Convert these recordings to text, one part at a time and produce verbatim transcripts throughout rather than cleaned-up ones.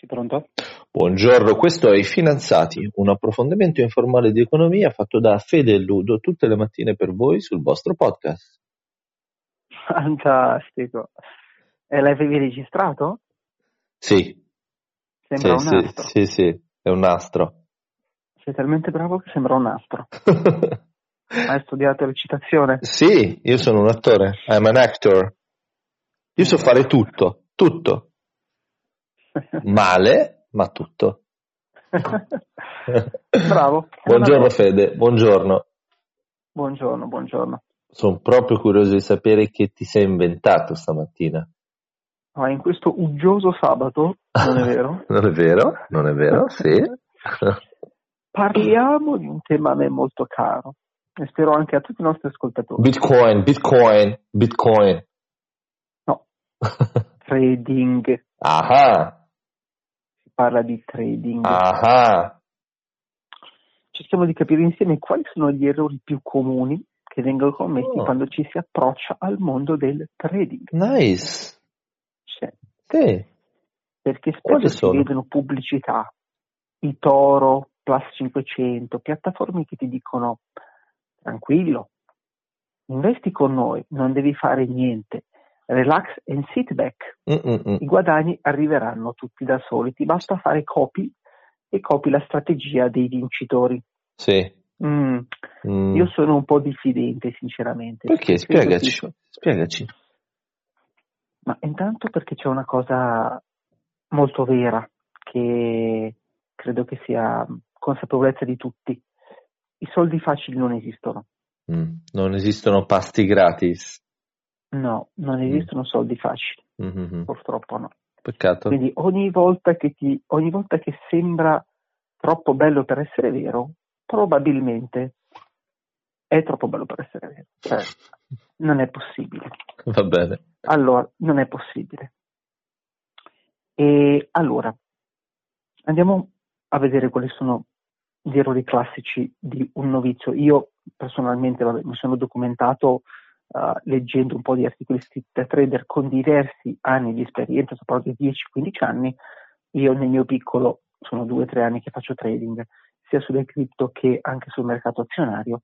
Sì, pronto? Buongiorno, questo è I Finanziati, un approfondimento informale di economia fatto da Fede e Ludo tutte le mattine per voi sul vostro podcast. Fantastico. E l'avevi registrato? Sì. Sembra sì, un nastro. Sì, sì, sì, è un nastro. Sei talmente bravo che sembra un nastro. Hai studiato recitazione? Sì, io sono un attore, I'm an actor. Io so fare tutto, tutto. Male, ma tutto. Bravo. Buongiorno Fede, buongiorno. Buongiorno, buongiorno. Sono proprio curioso di sapere che ti sei inventato stamattina. Ma in questo uggioso sabato, non è vero? non è vero, non è vero, sì. Parliamo di un tema a me molto caro e spero anche a tutti i nostri ascoltatori. Bitcoin, Bitcoin, Bitcoin. No. Trading. Aha. Parla di trading. Aha. Cerchiamo di capire insieme quali sono gli errori più comuni che vengono commessi oh. quando ci si approccia al mondo del trading. Nice. Cioè, sì. Perché spesso si vedono pubblicità, i Toro Plus cinquecento, piattaforme che ti dicono tranquillo, investi con noi, non devi fare niente. Relax and sit back. Mm-mm-mm. I guadagni arriveranno tutti da soli. Ti basta fare copy e copy la strategia dei vincitori. Sì. Mm. Mm. Io sono un po' diffidente, sinceramente. Perché? Spiegaci. Tipo... Spiegaci. Ma intanto perché c'è una cosa molto vera che credo che sia consapevolezza di tutti. I soldi facili non esistono. Mm. Non esistono pasti gratis. No, non esistono mm. soldi facili, mm-hmm. purtroppo no. Peccato. Quindi ogni volta che ti, ogni volta che sembra troppo bello per essere vero, probabilmente è troppo bello per essere vero. Cioè, non è possibile. Va bene. Allora, non è possibile. E allora, andiamo a vedere quali sono gli errori classici di un novizio. Io personalmente vabbè, mi sono documentato Uh, leggendo un po' di articoli scritti da trader con diversi anni di esperienza, soprattutto dieci quindici anni. Io nel mio piccolo sono due tre anni che faccio trading, sia sulle cripto che anche sul mercato azionario,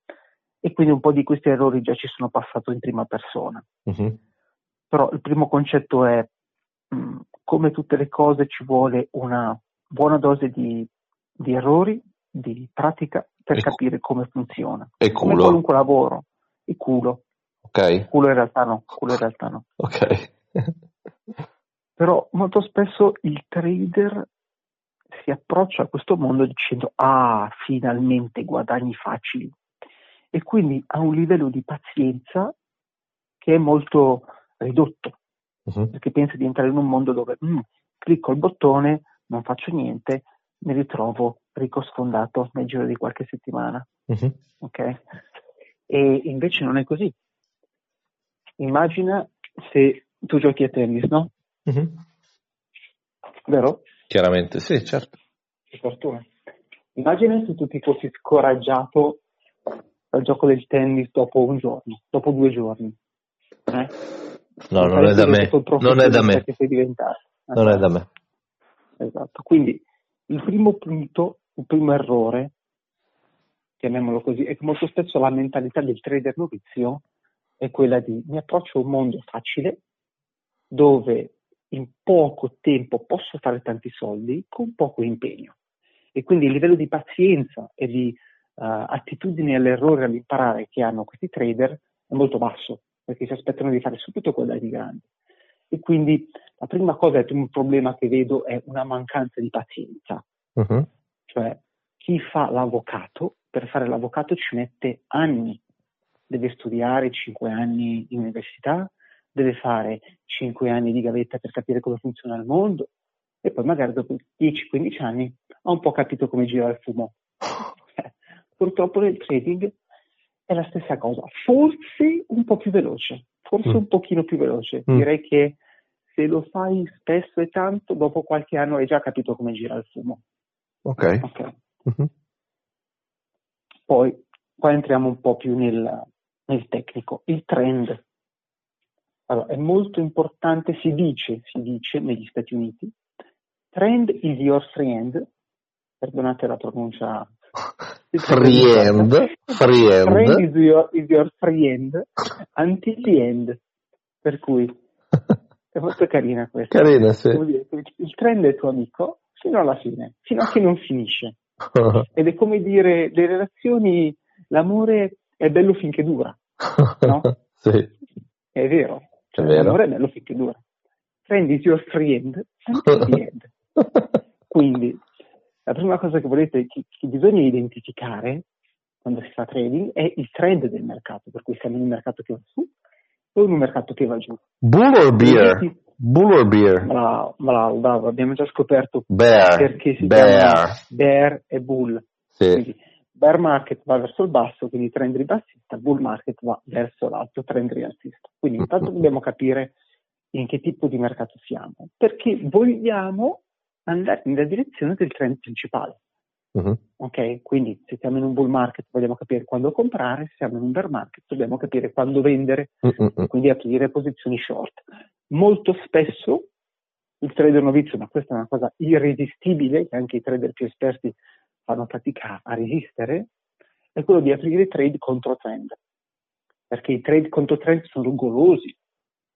e quindi un po' di questi errori già ci sono passato in prima persona. Uh-huh. Però il primo concetto è, mh, come tutte le cose ci vuole una buona dose di, di errori, di pratica per e capire come funziona. E culo. Come qualunque lavoro. E culo. Okay. Culo in realtà no, culo in realtà no. Okay. Però molto spesso il trader si approccia a questo mondo dicendo ah, finalmente guadagni facili, e quindi ha un livello di pazienza che è molto ridotto, uh-huh. perché pensa di entrare in un mondo dove mm, clicco il bottone, non faccio niente, mi ritrovo ricco sfondato nel giro di qualche settimana. Uh-huh. Okay? E invece non è così. Immagina se tu giochi a tennis, no? Mm-hmm. Vero? Chiaramente, sì, certo. Che fortuna. Immagina se tu ti fossi scoraggiato dal gioco del tennis dopo un giorno, dopo due giorni. Eh? No, non è da me. Non è da me. Che sei diventato. Non è da me. Esatto. Quindi il primo punto, il primo errore, chiamiamolo così, è che molto spesso la mentalità del trader novizio è quella di mi approccio a un mondo facile dove in poco tempo posso fare tanti soldi con poco impegno, e quindi il livello di pazienza e di uh, attitudine all'errore, all'imparare che hanno questi trader è molto basso, perché si aspettano di fare subito guadagni grandi. E quindi la prima cosa, il primo problema che vedo è una mancanza di pazienza. Uh-huh. Cioè chi fa l'avvocato, per fare l'avvocato ci mette anni. Deve studiare cinque anni in università, deve fare cinque anni di gavetta per capire come funziona il mondo, e poi magari dopo dieci quindici anni ha un po' capito come girare il fumo. Purtroppo nel trading è la stessa cosa, forse un po' più veloce, forse mm. un pochino più veloce. Mm. Direi che se lo fai spesso e tanto, dopo qualche anno hai già capito come girare il fumo. Ok. Okay. Mm-hmm. Poi, qua entriamo un po' più nel... nel tecnico, il trend. Allora, è molto importante, si dice, si dice negli Stati Uniti, Trend is your friend, perdonate la pronuncia. Friend, friend. Trend is your, is your friend until the end, per cui è molto carina questa. Carina, sì. Il trend è tuo amico fino alla fine, fino a che non finisce. Ed è come dire, le relazioni, l'amore è bello finché dura, no? Sì. È vero, cioè, è vero. L'amore è bello finché dura. Trend is your friend until the end. Quindi la prima cosa che volete, che, che bisogna identificare quando si fa trading è il trend del mercato, per cui siamo in un mercato che va su o in un mercato che va giù. Bull or bear? Si... Bull or bear? Bravo, bravo, bravo, abbiamo già scoperto bear, perché si bear. Chiama bear e bull. Sì. Quindi bear market va verso il basso, quindi trend ribassista, bull market va verso l'alto, trend rialzista. Quindi intanto dobbiamo capire in che tipo di mercato siamo, perché vogliamo andare nella direzione del trend principale. Uh-huh. Ok? Quindi se siamo in un bull market vogliamo capire quando comprare, se siamo in un bear market dobbiamo capire quando vendere, uh-uh. quindi aprire posizioni short. Molto spesso il trader novizio, ma questa è una cosa irresistibile che anche i trader più esperti fanno fatica a resistere, è quello di aprire trade contro trend, perché i trade contro trend sono golosi,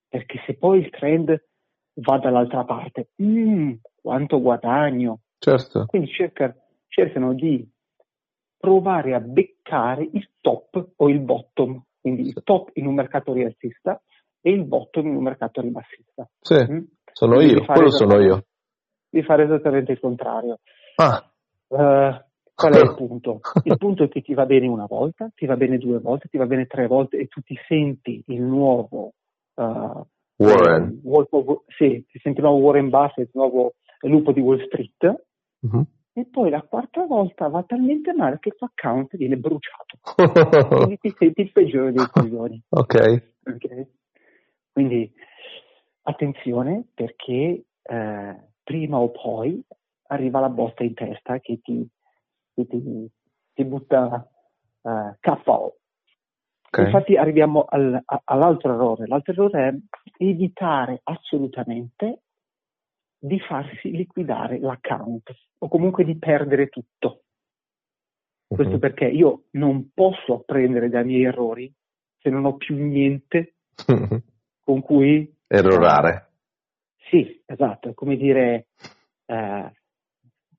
perché se poi il trend va dall'altra parte, mm, quanto guadagno. Certo. Quindi cerca, cercano di provare a beccare il top o il bottom, quindi il top in un mercato rialzista e il bottom in un mercato ribassista. Sì, mm? sono quindi io, quello sono io. Di fare esattamente il contrario. Ah. Uh, qual è il punto? Il punto è che ti va bene una volta, ti va bene due volte, ti va bene tre volte e tu ti senti il nuovo... Uh, Warren. Wolf of War, sì, ti sentivamo Warren Buffett, il nuovo lupo di Wall Street, uh-huh. e poi la quarta volta va talmente male che il tuo account viene bruciato, quindi ti senti il peggiore dei coglioni. Okay. Ok. Quindi attenzione, perché eh, prima o poi arriva la botta in testa che ti, che ti, ti butta eh, K O. Okay. Infatti arriviamo al, a, all'altro errore. L'altro errore è evitare assolutamente di farsi liquidare l'account o comunque di perdere tutto. Questo uh-huh. perché io non posso apprendere dai miei errori se non ho più niente uh-huh. con cui... errorare. Eh, sì, esatto. È come dire, eh,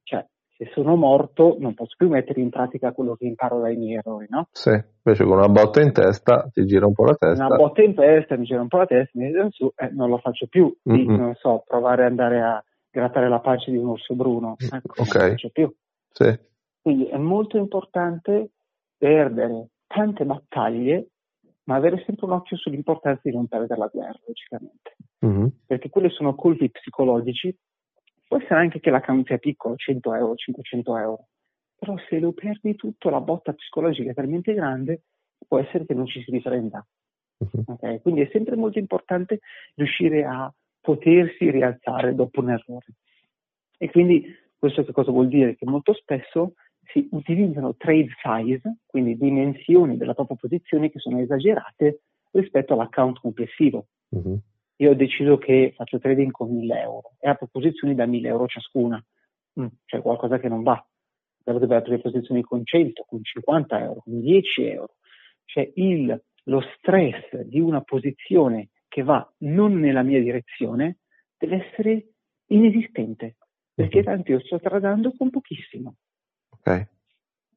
cioè, se sono morto non posso più mettere in pratica quello che imparo dai miei errori, no? Sì. Invece con una botta in testa ti gira un po' la testa. Una botta in testa mi gira un po' la testa, mi vedo su, eh, non lo faccio più. Di, mm-hmm. non so, provare ad andare a grattare la pancia di un orso bruno, ecco, okay. non lo faccio più. Sì. Quindi è molto importante perdere tante battaglie, ma avere sempre un occhio sull'importanza di non perdere la guerra, logicamente. Mm-hmm. Perché quelli sono colpi psicologici. Può essere anche che l'account sia piccolo, cento euro, cinquecento euro. Però se lo perdi tutto, la botta psicologica è talmente grande, può essere che non ci si riprenda. Uh-huh. Okay? Quindi è sempre molto importante riuscire a potersi rialzare dopo un errore. E quindi questo che cosa vuol dire? Che molto spesso si utilizzano trade size, quindi dimensioni della propria posizione che sono esagerate rispetto all'account complessivo. Uh-huh. Io ho deciso che faccio trading con mille euro e apro posizioni da mille euro ciascuna. Mm, c'è qualcosa che non va. Deve aprire posizioni con cento, con cinquanta euro, con dieci euro. Cioè il, lo stress di una posizione che va non nella mia direzione deve essere inesistente, perché uh-huh. tanto io sto tradando con pochissimo. Ok.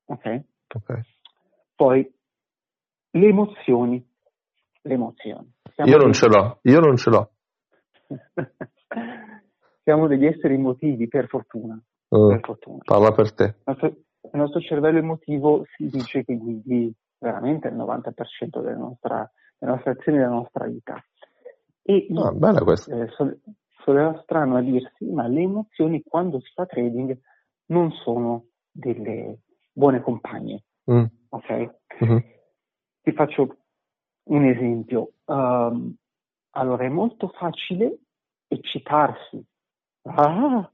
Ok? Ok. Poi le emozioni. Le emozioni. Siamo io non degli... ce l'ho, io non ce l'ho. Siamo degli esseri emotivi, per fortuna. Per fortuna. Parla per te. Il nostro, il nostro cervello emotivo si dice che guidi veramente il novanta per cento delle nostre azioni, della nostra vita. E ah, io, bella questa. Eh, so, so strano a dirsi, ma le emozioni quando si fa trading non sono delle buone compagne. Mm. Ok? Mm-hmm. Ti faccio un esempio. Um, allora, è molto facile eccitarsi. Ah!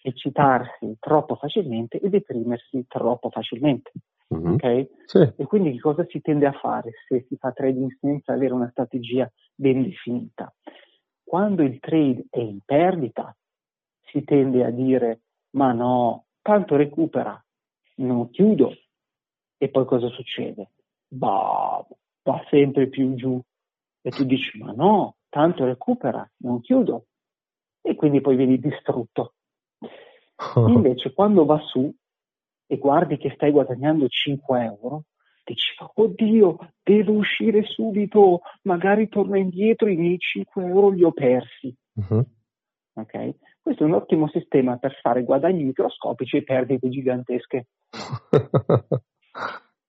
Eccitarsi troppo facilmente e deprimersi troppo facilmente, mm-hmm. ok? Sì. E quindi che cosa si tende a fare se si fa trading senza avere una strategia ben definita? Quando il trade è in perdita, si tende a dire ma no, tanto recupera, non chiudo. E poi cosa succede? Bah, va sempre più giù e tu dici ma no, tanto recupera, non chiudo, e quindi poi vieni distrutto. Invece quando va su e guardi che stai guadagnando cinque euro, dici oddio, devo uscire subito, magari torno indietro, i miei cinque euro li ho persi. Uh-huh. Okay? Questo è un ottimo sistema per fare guadagni microscopici e perdite gigantesche.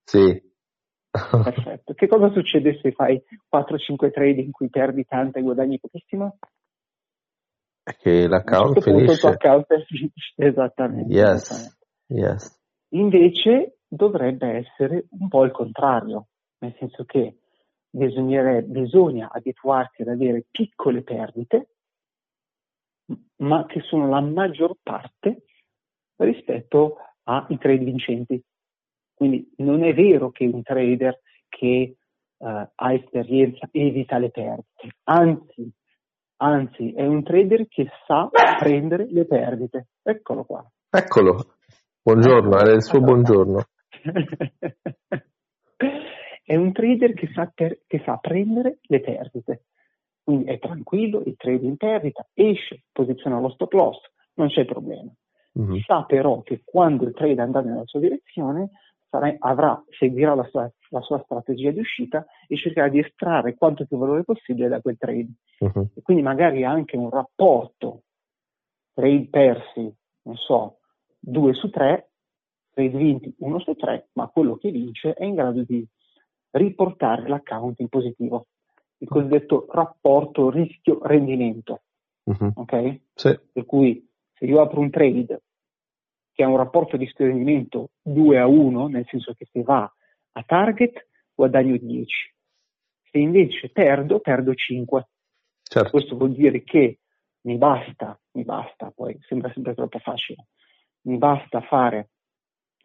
Sì. Perfetto. Che cosa succede se fai quattro cinque trade in cui perdi tanto e guadagni pochissimo? Che l'account finisce. Account finisce. Esattamente. Yes. Esattamente. Yes. Invece dovrebbe essere un po' il contrario, nel senso che bisogna abituarsi ad avere piccole perdite, ma che sono la maggior parte rispetto ai trade vincenti. Quindi non è vero che un trader che uh, ha esperienza evita le perdite, anzi, anzi è un trader che sa prendere le perdite. Eccolo qua. Eccolo, buongiorno, era il suo allora. Buongiorno. È un trader che sa, per, che sa prendere le perdite, quindi è tranquillo, il trade in perdita, esce, posiziona lo stop loss, non c'è problema. Mm-hmm. Sa però che quando il trade andrà nella sua direzione avrà, seguirà la sua, la sua strategia di uscita e cercherà di estrarre quanto più valore possibile da quel trade. Uh-huh. E quindi magari anche un rapporto trade persi, non so, due su tre, trade vinti uno su tre, ma quello che vince è in grado di riportare l'account in positivo, il cosiddetto rapporto rischio-rendimento. Uh-huh. Ok? Sì. Per cui se io apro un trade che ha un rapporto di rendimento due a uno, nel senso che se va a target guadagno dieci, se invece perdo, perdo cinque. Certo. Questo vuol dire che mi basta, mi basta, poi sembra sempre troppo facile, mi basta fare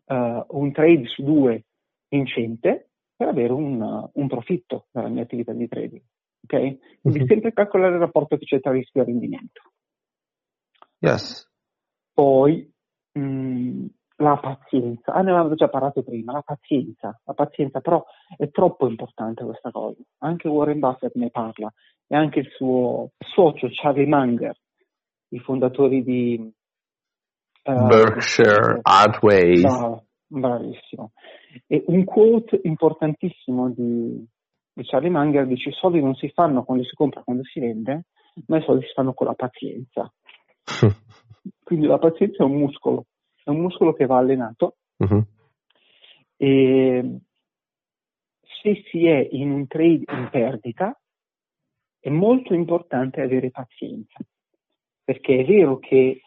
uh, un trade su due vincente per avere un, uh, un profitto dalla mia attività di trading. Okay? Quindi mm-hmm. sempre calcolare il rapporto che c'è tra rischio e rendimento. Yes. Poi la pazienza, ah, ne avevamo già parlato prima, la pazienza, la pazienza però è troppo importante questa cosa, anche Warren Buffett ne parla e anche il suo socio Charlie Munger, i fondatori di uh, Berkshire Hathaway. Bravo, bravissimo. E un quote importantissimo di, di Charlie Munger dice: i soldi non si fanno quando si compra, quando si vende, ma i soldi si fanno con la pazienza. Quindi la pazienza è un muscolo, è un muscolo che va allenato. Uh-huh. E se si è in un trade in perdita è molto importante avere pazienza, perché è vero che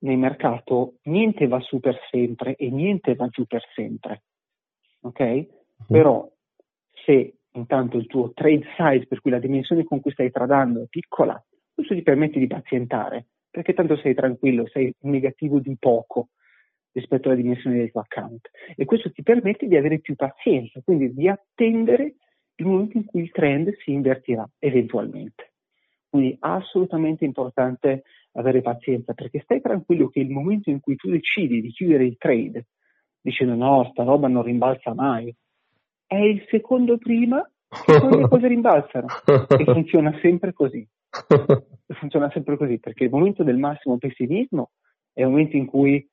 nel mercato niente va su per sempre e niente va giù per sempre, ok? Uh-huh. Però se intanto il tuo trade size, per cui la dimensione con cui stai tradando, è piccola, questo ti permette di pazientare, perché tanto sei tranquillo, sei negativo di poco rispetto alla dimensione del tuo account, e questo ti permette di avere più pazienza, quindi di attendere il momento in cui il trend si invertirà eventualmente. Quindi assolutamente importante avere pazienza, perché stai tranquillo che il momento in cui tu decidi di chiudere il trade dicendo no, sta roba non rimbalza mai, è il secondo prima che poi le cose rimbalzano, e funziona sempre così. Funziona sempre così, perché il momento del massimo pessimismo è il momento in cui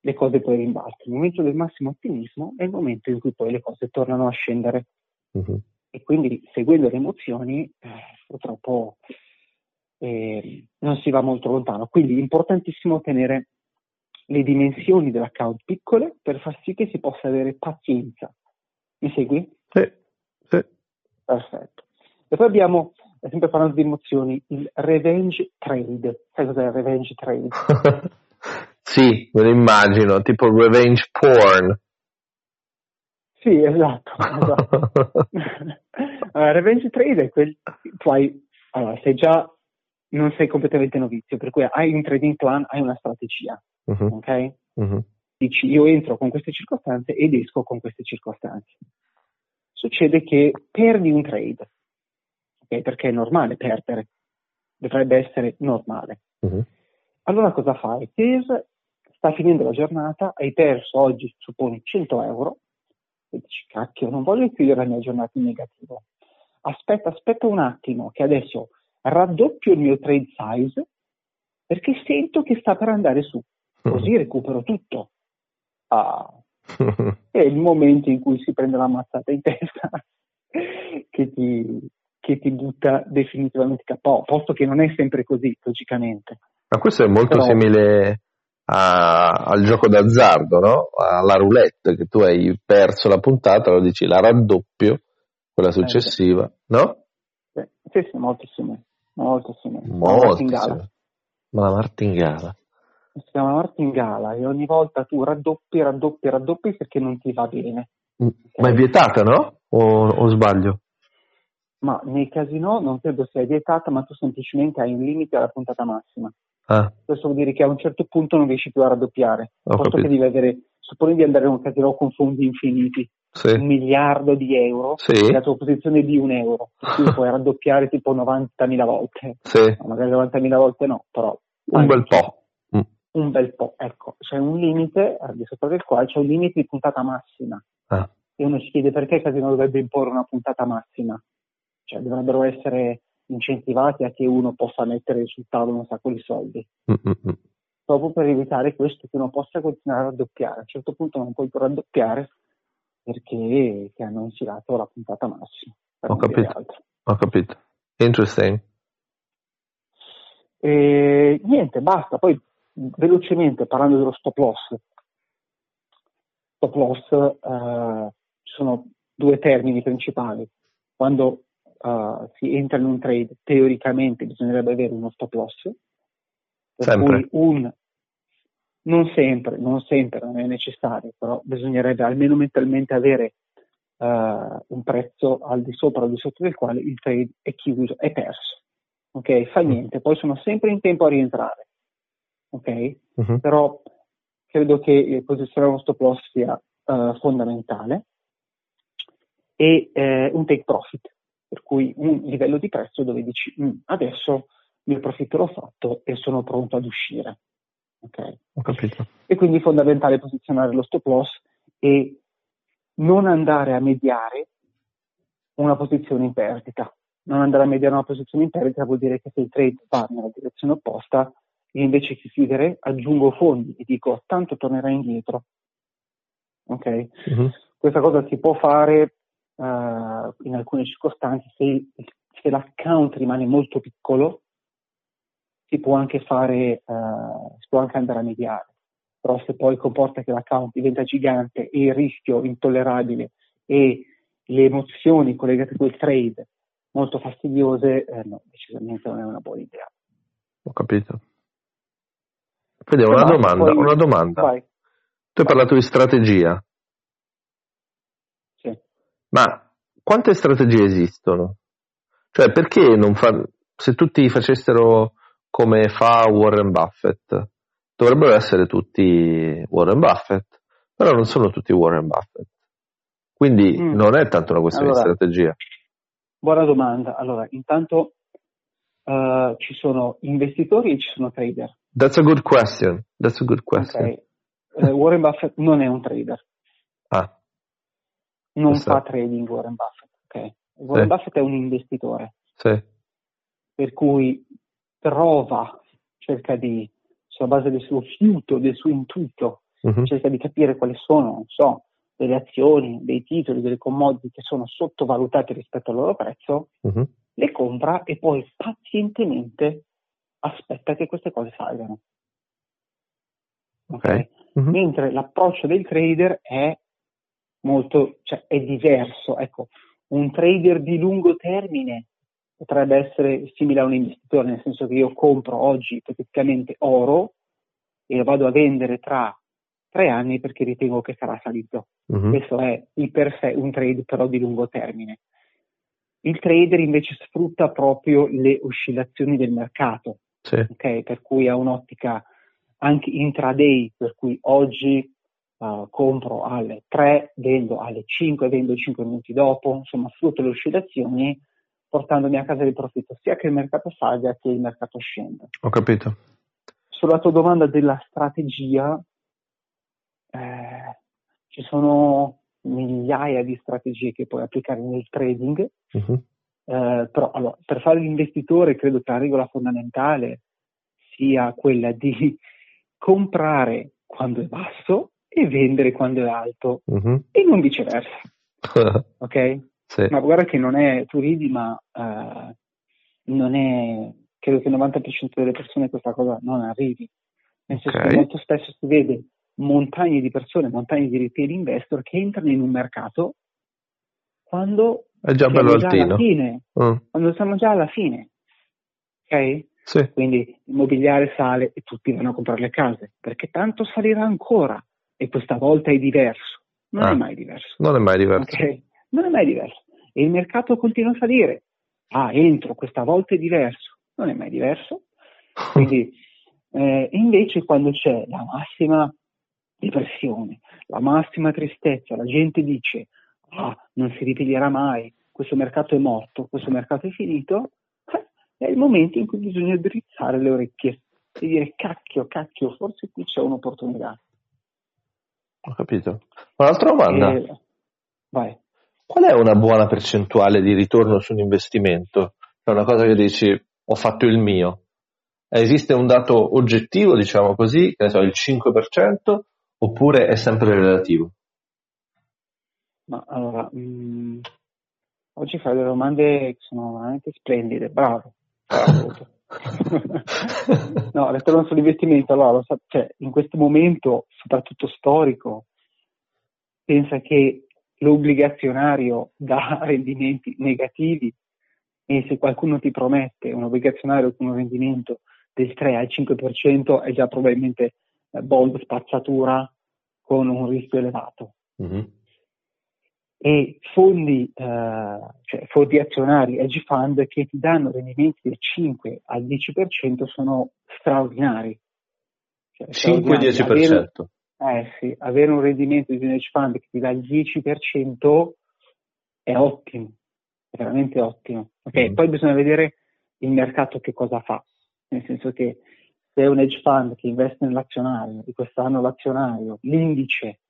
le cose poi rimbalzano, il momento del massimo ottimismo è il momento in cui poi le cose tornano a scendere. Uh-huh. E quindi seguendo le emozioni eh, purtroppo eh, non si va molto lontano, quindi è importantissimo tenere le dimensioni dell'account piccole per far sì che si possa avere pazienza. Mi segui? Sì, sì. Perfetto. E poi abbiamo, sempre parlando di emozioni, il revenge trade. Sai cos'è il revenge trade? Sì, me lo immagino, tipo revenge porn. Sì, esatto. esatto. Allora, revenge trade è quel... Tu hai... Allora, sei già... non sei completamente novizio, per cui hai un trading plan, hai una strategia. Uh-huh. Ok? Uh-huh. Dici, io entro con queste circostanze ed esco con queste circostanze. Succede che perdi un trade. Perché è normale perdere, dovrebbe essere normale. Uh-huh. Allora cosa fai? Tese sta finendo la giornata, hai perso oggi, supponi, cento euro, e dici, cacchio, non voglio chiudere la mia giornata in negativo. Aspetta, aspetta un attimo, che adesso raddoppio il mio trade size, perché sento che sta per andare su, così recupero tutto. Ah, è il momento in cui si prende la mazzata in testa che ti, che ti butta definitivamente kappa o, posto che non è sempre così, logicamente. Ma questo è molto Però... simile a, al gioco d'azzardo, no? Alla roulette, che tu hai perso la puntata, lo dici, la raddoppio, quella successiva, eh, sì. No? Sì, sì, sì, molto simile. Molto simile. Molto Martingala. Simile. Ma la martingala. Si chiama martingala e ogni volta tu raddoppi, raddoppi, raddoppi perché non ti va bene. Ma è vietata, no? O, o sbaglio? Ma nei casinò non credo sia vietata, ma tu semplicemente hai un limite alla puntata massima. Ah. Questo vuol dire che a un certo punto non riesci più a raddoppiare. Ho posto capito. Che devi avere, supponi di andare a un casinò con fondi infiniti, sì. un miliardo di euro, sì. e la tua posizione è di un euro. Tu puoi raddoppiare tipo novantamila volte, sì. no, magari novantamila volte no, però... Un bel po'. Un bel po', ecco, c'è un limite al di sopra del quale c'è un limite di puntata massima ah. e uno si chiede perché il casino dovrebbe imporre una puntata massima, cioè dovrebbero essere incentivati a che uno possa mettere sul tavolo un sacco di soldi, mm-hmm. proprio per evitare questo, che uno possa continuare a raddoppiare. A un certo punto non puoi più raddoppiare perché ti hanno girato la puntata massima. Ho capito, ho capito, interesting. E, niente, basta, poi velocemente parlando dello stop loss, stop loss eh, ci sono due termini principali. Quando eh, si entra in un trade teoricamente bisognerebbe avere uno stop loss, per sempre. Cui un non sempre, non sempre, non è necessario, però bisognerebbe almeno mentalmente avere eh, un prezzo al di sopra o al di sotto del quale il trade è chiuso, è perso, ok? Fa niente, poi sono sempre in tempo a rientrare. Ok, uh-huh. Però credo che posizionare uno stop loss sia uh, fondamentale e eh, un take profit, per cui un livello di prezzo dove dici adesso il mio profitto l'ho fatto e sono pronto ad uscire. Ok, ho capito. E quindi è fondamentale posizionare lo stop loss e non andare a mediare una posizione in perdita. Non andare a mediare una posizione in perdita vuol dire che se il trade va nella direzione opposta, io invece che chiudere aggiungo fondi e dico tanto tornerai indietro, ok? Mm-hmm. Questa cosa si può fare uh, in alcune circostanze, se, se l'account rimane molto piccolo si può anche fare, uh, si può anche andare a mediare, però se poi comporta che l'account diventa gigante e il rischio intollerabile e le emozioni collegate a quel trade molto fastidiose, eh, no, decisamente non è una buona idea. Ho capito. Fede, una vai, domanda, poi... una domanda. Vai. Tu hai vai. parlato di strategia. Sì. Ma quante strategie esistono? Cioè, perché non fa... se tutti facessero come fa Warren Buffett, dovrebbero essere tutti Warren Buffett, però non sono tutti Warren Buffett. Quindi mm. non è tanto una questione allora, di strategia. Buona domanda. Allora, intanto uh, ci sono investitori e ci sono trader. That's a good question. That's a good question. Okay. Uh, Warren Buffett non è un trader. Ah. Non Questo. fa trading Warren Buffett. Okay. Warren sì. Buffett è un investitore. Sì. Per cui trova, cerca di, sulla base del suo fiuto, del suo intuito, mm-hmm. cerca di capire quali sono, non so, delle azioni, dei titoli, delle commodity che sono sottovalutate rispetto al loro prezzo, mm-hmm. le compra e poi pazientemente aspetta che queste cose salgano. Ok? okay. Mm-hmm. Mentre l'approccio del trader è molto, cioè è diverso. Ecco, un trader di lungo termine potrebbe essere simile a un investitore, nel senso che io compro oggi ipoteticamente oro e lo vado a vendere tra tre anni perché ritengo che sarà salito. Mm-hmm. Questo è di per sé un trade però di lungo termine. Il trader invece sfrutta proprio le oscillazioni del mercato. Sì. Okay, per cui ha un'ottica anche intraday, per cui oggi uh, compro alle tre, vendo alle cinque, vendo cinque minuti dopo, insomma sfrutto le oscillazioni portandomi a casa del profitto sia che il mercato salga che il mercato scenda. Ho capito. sulla tua domanda della strategia, eh, ci sono migliaia di strategie che puoi applicare nel trading, uh-huh. eh, però allora, per fare l'investitore credo che la regola fondamentale sia quella di comprare quando è basso e vendere quando è alto, uh-huh. e non viceversa, ok? Sì. Ma guarda che non è, tu ridi, ma eh, non è, credo che il novanta per cento delle persone questa cosa non arrivi, nel senso okay. che molto spesso si vede montagne di persone, montagne di retail investor che entrano in un mercato quando è già bello già altino. Alla fine, mm. quando siamo già alla fine, ok? Sì. Quindi l'immobiliare sale e tutti vanno a comprare le case, perché tanto salirà ancora e questa volta è diverso, non ah. è mai diverso. Non è mai diverso. Okay? Non è mai diverso. E il mercato continua a salire, ah entro, questa volta è diverso, non è mai diverso. Quindi eh, invece quando c'è la massima depressione, la massima tristezza, la gente dice ah, non si ripiglierà mai, questo mercato è morto, questo mercato è finito, eh, è il momento in cui bisogna drizzare le orecchie e dire cacchio, cacchio, forse qui c'è un'opportunità. Ho capito. Un'altra domanda. Eh, vai. Qual è una buona percentuale di ritorno su un investimento? È una cosa che dici, ho fatto il mio. Esiste un dato oggettivo, diciamo così, che ne so, il cinque per cento? Oppure è sempre relativo? Ma allora, mh, oggi fai delle domande che sono veramente splendide, bravo. No, ritorno sull'investimento, allora, lo so, cioè, in questo momento, soprattutto storico, pensa che l'obbligazionario dà rendimenti negativi e se qualcuno ti promette un obbligazionario con un rendimento del tre al cinque per cento è già probabilmente bond spazzatura con un rischio elevato, mm-hmm. e fondi, eh, cioè fondi azionari, hedge fund che ti danno rendimenti del cinque al dieci per cento sono straordinari, cioè, cinque dieci per cento avere, eh, sì, avere un rendimento di un hedge fund che ti dà il dieci per cento è ottimo, è veramente ottimo, okay? Mm-hmm. Poi bisogna vedere il mercato che cosa fa, nel senso che se è un hedge fund che investe nell'azionario di quest'anno, l'azionario, l'indice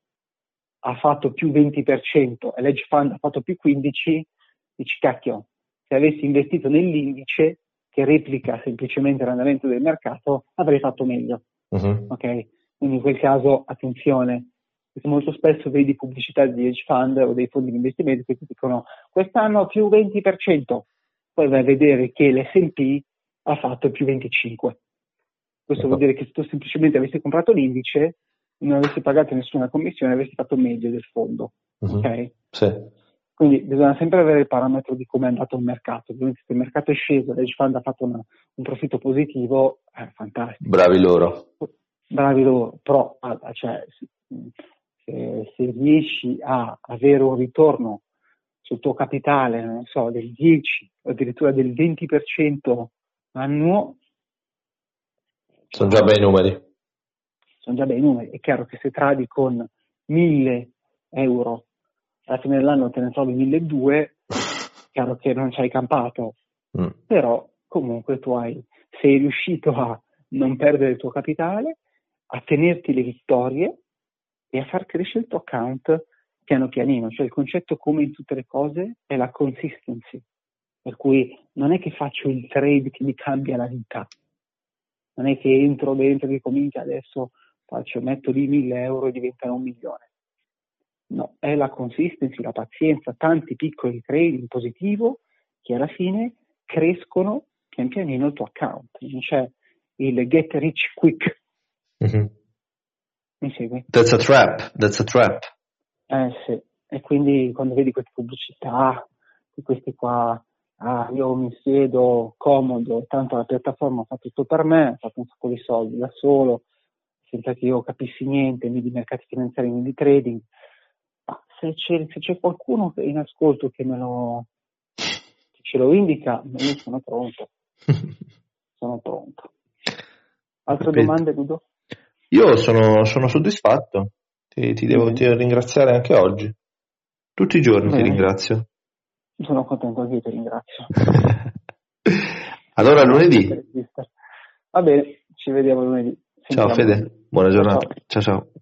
ha fatto più venti per cento e l'hedge fund ha fatto più quindici per cento, dici cacchio, se avessi investito nell'indice che replica semplicemente l'andamento del mercato avrei fatto meglio, uh-huh. ok? Quindi in quel caso attenzione, perché molto spesso vedi pubblicità di hedge fund o dei fondi di investimento che ti dicono quest'anno più venti per cento, poi vai a vedere che l'esse and pi ha fatto più venticinque per cento. Questo vuol dire che se tu semplicemente avessi comprato l'indice, non avessi pagato nessuna commissione, avessi fatto meglio del fondo. Uh-huh. Ok? Sì. Quindi bisogna sempre avere il parametro di come è andato il mercato. Ovviamente se il mercato è sceso, l'hedge fund ha fatto una, un profitto positivo, è eh, fantastico. Bravi loro. Bravi loro, però cioè, se, se riesci a avere un ritorno sul tuo capitale, non so, del dieci o addirittura del venti per cento annuo, sono già bei numeri. Sono già bei numeri. È chiaro che se tradi con mille euro alla fine dell'anno te ne trovi milleduecento, è chiaro che non ci hai campato. Mm. Però comunque tu hai, sei riuscito a non perdere il tuo capitale, a tenerti le vittorie e a far crescere il tuo account piano pianino. Cioè il concetto, come in tutte le cose, è la consistency. Per cui non è che faccio il trade che mi cambia la vita. Non è che entro dentro e dico minchia adesso faccio, metto lì mille euro e diventano un milione. No, è la consistency, la pazienza, tanti piccoli trade in positivo che alla fine crescono pian pianino il tuo account. Non c'è il get rich quick. Mm-hmm. Mi segui? That's a trap, that's a trap. Eh sì, e quindi quando vedi queste pubblicità, questi qua, ah, io mi siedo comodo, tanto la piattaforma ha fatto tutto per me, ha fatto un sacco di soldi da solo, senza che io capissi niente, né di mercati finanziari né di trading. Ma se c'è, se c'è qualcuno in ascolto che me lo che ce lo indica, io sono pronto. Sono pronto. Altre Capito. Domande, Guido? Io sono, sono soddisfatto, ti, ti devo ti ringraziare anche oggi. Tutti i giorni Bene. Ti ringrazio. Sono contento anche io, ti ringrazio. Allora lunedì. Va bene, Ci vediamo lunedì. Sentiamo. Ciao Fede, buona giornata. Ciao ciao. ciao.